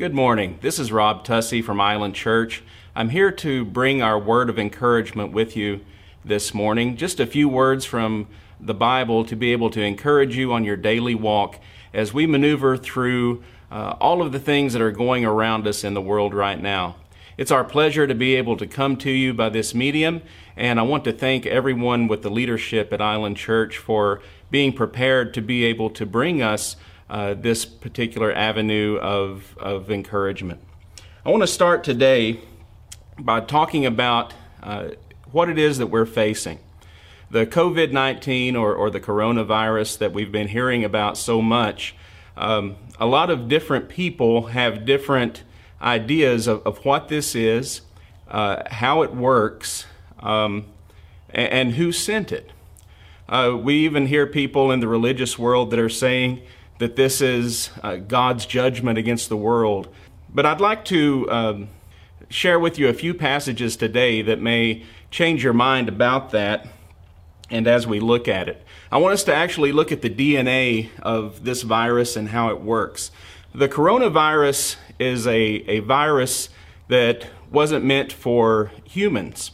Good morning. This is Rob Tussey from Island Church. I'm here to bring our word of encouragement with you this morning. Just a few words from the Bible to be able to encourage you on your daily walk as we maneuver through all of the things that are going around us in the world right now. It's our pleasure to be able to come to you by this medium, and I want to thank everyone with the leadership at Island Church for being prepared to be able to bring us this particular avenue of encouragement. I want to start today by talking about what it is that we're facing. The COVID-19 or the coronavirus that we've been hearing about so much, a lot of different people have different ideas of what this is, how it works, and who sent it. We even hear people in the religious world that are saying that this is God's judgment against the world. But I'd like to share with you a few passages today that may change your mind about that and as we look at it. I want us to actually look at the DNA of this virus and how it works. The coronavirus is a virus that wasn't meant for humans.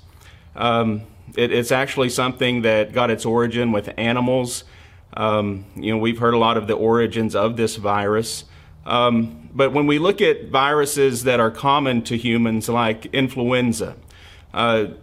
It's actually something that got its origin with animals. We've heard a lot of the origins of this virus, but when we look at viruses that are common to humans, like influenza,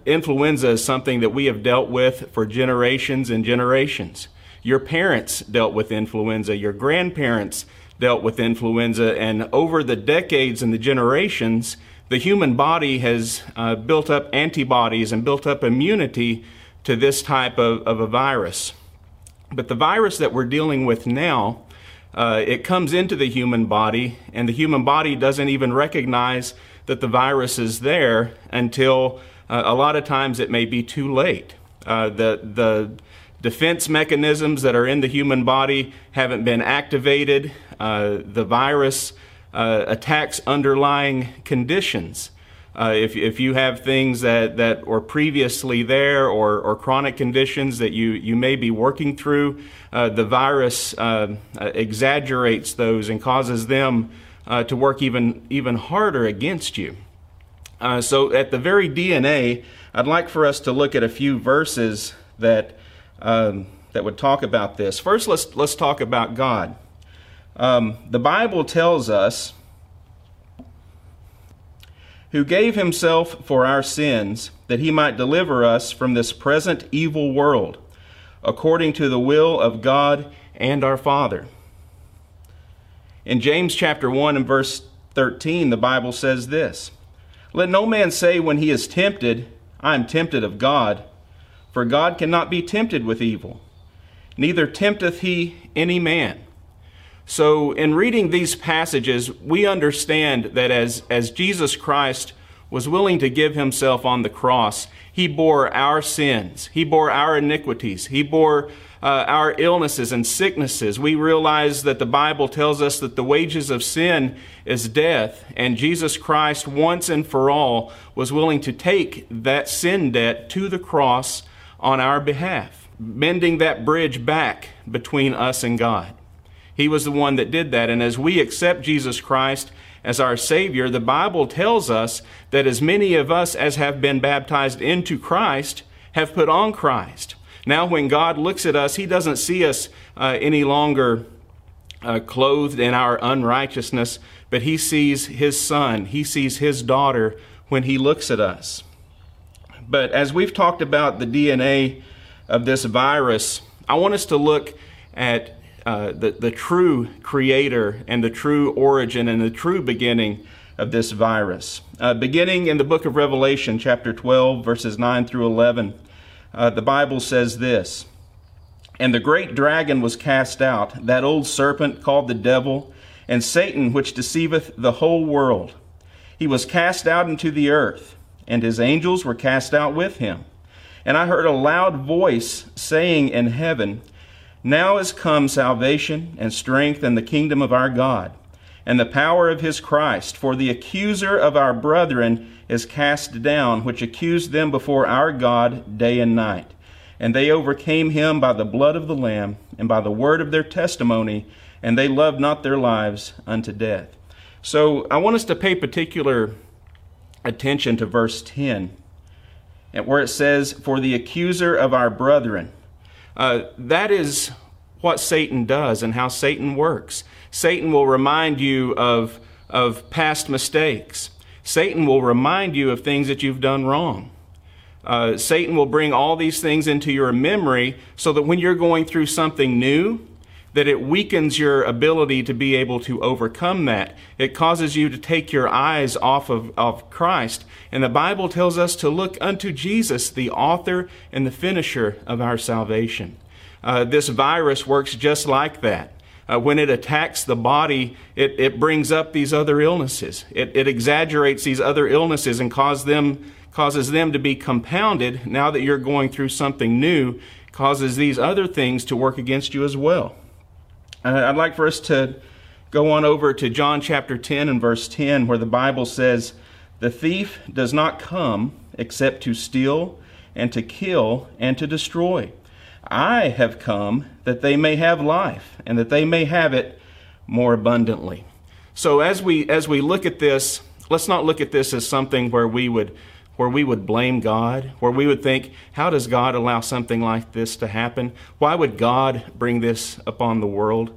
influenza is something that we have dealt with for generations and generations. Your parents dealt with influenza, your grandparents dealt with influenza, and over the decades and the generations, the human body has built up antibodies and built up immunity to this type of a virus. But the virus that we're dealing with now, it comes into the human body, and the human body doesn't even recognize that the virus is there until a lot of times it may be too late. The defense mechanisms that are in the human body haven't been activated. The virus attacks underlying conditions. If you have things that were previously there or chronic conditions that you may be working through, the virus exaggerates those and causes them to work even harder against you. So at the very DNA, I'd like for us to look at a few verses that would talk about this. First, let's talk about God. The Bible tells us, who gave himself for our sins, that he might deliver us from this present evil world, according to the will of God and our Father. In James chapter 1 and verse 13, the Bible says this, "Let no man say when he is tempted, I am tempted of God, for God cannot be tempted with evil, neither tempteth he any man." So in reading these passages, we understand that as Jesus Christ was willing to give himself on the cross, he bore our sins, he bore our iniquities, he bore our illnesses and sicknesses. We realize that the Bible tells us that the wages of sin is death, and Jesus Christ once and for all was willing to take that sin debt to the cross on our behalf, mending that bridge back between us and God. He was the one that did that. And as we accept Jesus Christ as our Savior, the Bible tells us that as many of us as have been baptized into Christ have put on Christ. Now, when God looks at us, he doesn't see us any longer clothed in our unrighteousness, but he sees his son, he sees his daughter when he looks at us. But as we've talked about the DNA of this virus, I want us to look at the true creator and the true origin and the true beginning of this virus. Beginning in the book of Revelation, chapter 12, verses 9 through 11, the Bible says this, "And the great dragon was cast out, that old serpent called the devil, and Satan, which deceiveth the whole world. He was cast out into the earth, and his angels were cast out with him. And I heard a loud voice saying in heaven, Now is come salvation and strength and the kingdom of our God and the power of his Christ, for the accuser of our brethren is cast down, which accused them before our God day and night. And they overcame him by the blood of the Lamb and by the word of their testimony, and they loved not their lives unto death." So I want us to pay particular attention to verse 10, where it says, "For the accuser of our brethren." That is what Satan does and how Satan works. Satan will remind you of past mistakes. Satan will remind you of things that you've done wrong. Satan will bring all these things into your memory so that when you're going through something new, that it weakens your ability to be able to overcome that. It causes you to take your eyes off of Christ. And the Bible tells us to look unto Jesus, the author and the finisher of our salvation. This virus works just like that. When it attacks the body, it brings up these other illnesses. It exaggerates these other illnesses and causes them to be compounded. Now that you're going through something new, causes these other things to work against you as well. I'd like for us to go on over to John chapter 10 and verse 10, where the Bible says, "The thief does not come except to steal and to kill and to destroy. I have come that they may have life and that they may have it more abundantly." So as we look at this, let's not look at this as something where we would blame God, where we would think, how does God allow something like this to happen? Why would God bring this upon the world?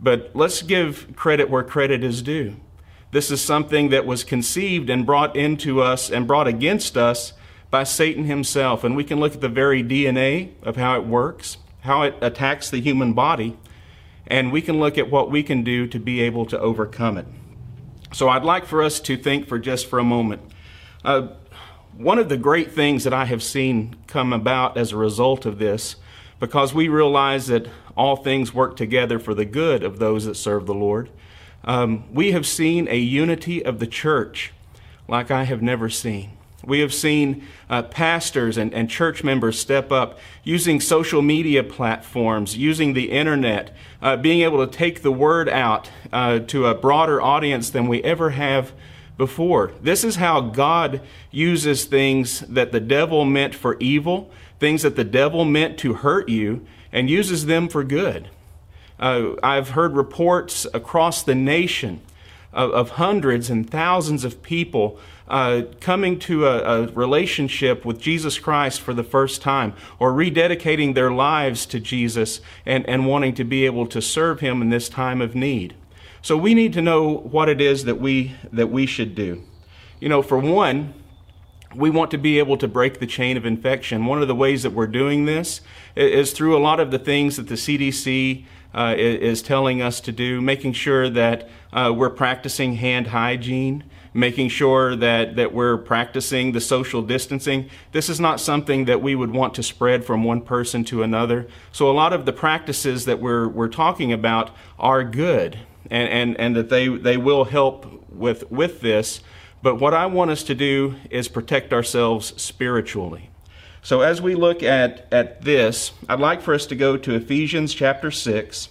But let's give credit where credit is due. This is something that was conceived and brought into us and brought against us by Satan himself. And we can look at the very DNA of how it works, how it attacks the human body, and we can look at what we can do to be able to overcome it. So I'd like for us to think for a moment. One of the great things that I have seen come about as a result of this, because we realize that all things work together for the good of those that serve the Lord, we have seen a unity of the church like I have never seen. We have seen pastors and church members step up using social media platforms, using the internet, being able to take the word out to a broader audience than we ever have before. This is how God uses things that the devil meant for evil, things that the devil meant to hurt you, and uses them for good. I've heard reports across the nation of hundreds and thousands of people coming to a relationship with Jesus Christ for the first time, or rededicating their lives to Jesus and wanting to be able to serve Him in this time of need. So we need to know what it is that we should do. You know, for one, we want to be able to break the chain of infection. One of the ways that we're doing this is through a lot of the things that the CDC is telling us to do, making sure that we're practicing hand hygiene, making sure that we're practicing the social distancing. This is not something that we would want to spread from one person to another. So a lot of the practices that we're talking about are good. And that they will help with this. But what I want us to do is protect ourselves spiritually. So as we look at this, I'd like for us to go to Ephesians chapter 6,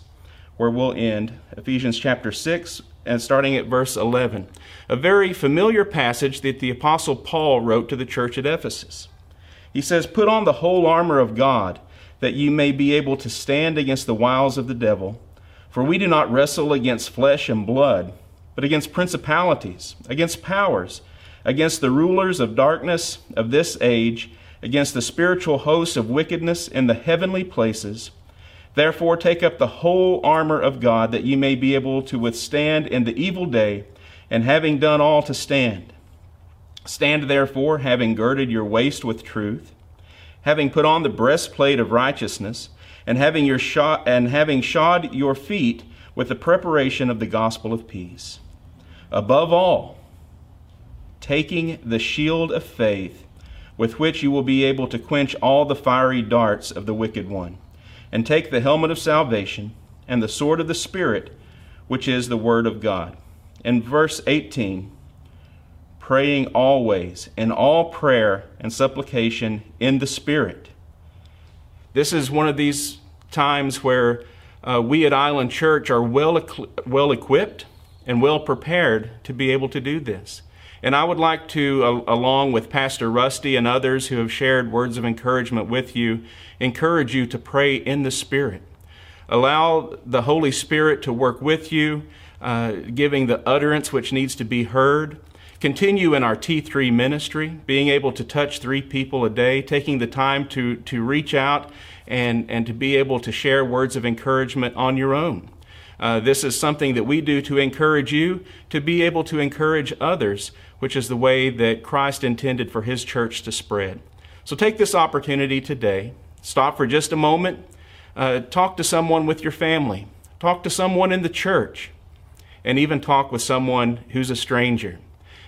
where we'll end. Ephesians chapter 6, and starting at verse 11. A very familiar passage that the Apostle Paul wrote to the church at Ephesus. He says, "Put on the whole armor of God, that you may be able to stand against the wiles of the devil. For we do not wrestle against flesh and blood, but against principalities, against powers, against the rulers of darkness of this age, against the spiritual hosts of wickedness in the heavenly places. Therefore take up the whole armor of God, that ye may be able to withstand in the evil day, and having done all to stand. Stand therefore, having girded your waist with truth, having put on the breastplate of righteousness, and having shod your feet with the preparation of the gospel of peace. Above all, taking the shield of faith, with which you will be able to quench all the fiery darts of the wicked one, and take the helmet of salvation and the sword of the Spirit, which is the word of God." In verse 18, "Praying always in all prayer and supplication in the Spirit." This is one of these times where we at Island Church are well equipped and well prepared to be able to do this. And I would like to, along with Pastor Rusty and others who have shared words of encouragement with you, encourage you to pray in the Spirit. Allow the Holy Spirit to work with you. giving the utterance which needs to be heard. Continue in our T3 ministry, being able to touch 3 people a day, taking the time to reach out and to be able to share words of encouragement on your own. This is something that we do to encourage you to be able to encourage others, which is the way that Christ intended for His church to spread. So take this opportunity today. Stop for just a moment. Talk to someone with your family. Talk to someone in the church. And even talk with someone who's a stranger.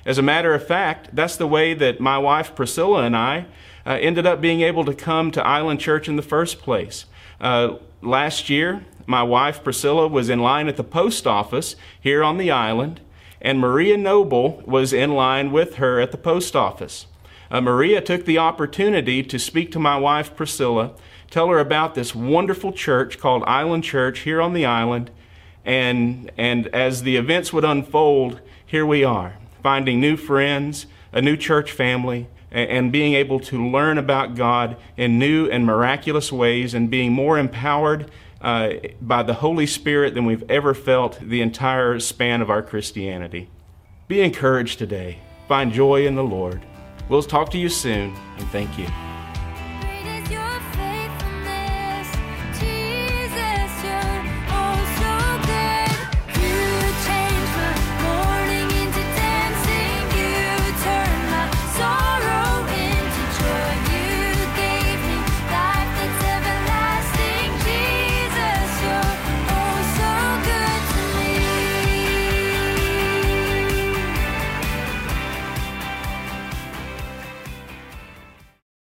As a matter of fact, that's the way that my wife Priscilla and I ended up being able to come to Island Church in the first place. Last year, my wife Priscilla was in line at the post office here on the island, and Maria Noble was in line with her at the post office. Maria took the opportunity to speak to my wife Priscilla, tell her about this wonderful church called Island Church here on the island, and as the events would unfold, here we are, finding new friends, a new church family, and being able to learn about God in new and miraculous ways, and being more empowered by the Holy Spirit than we've ever felt the entire span of our Christianity. Be encouraged today. Find joy in the Lord. We'll talk to you soon, and thank you.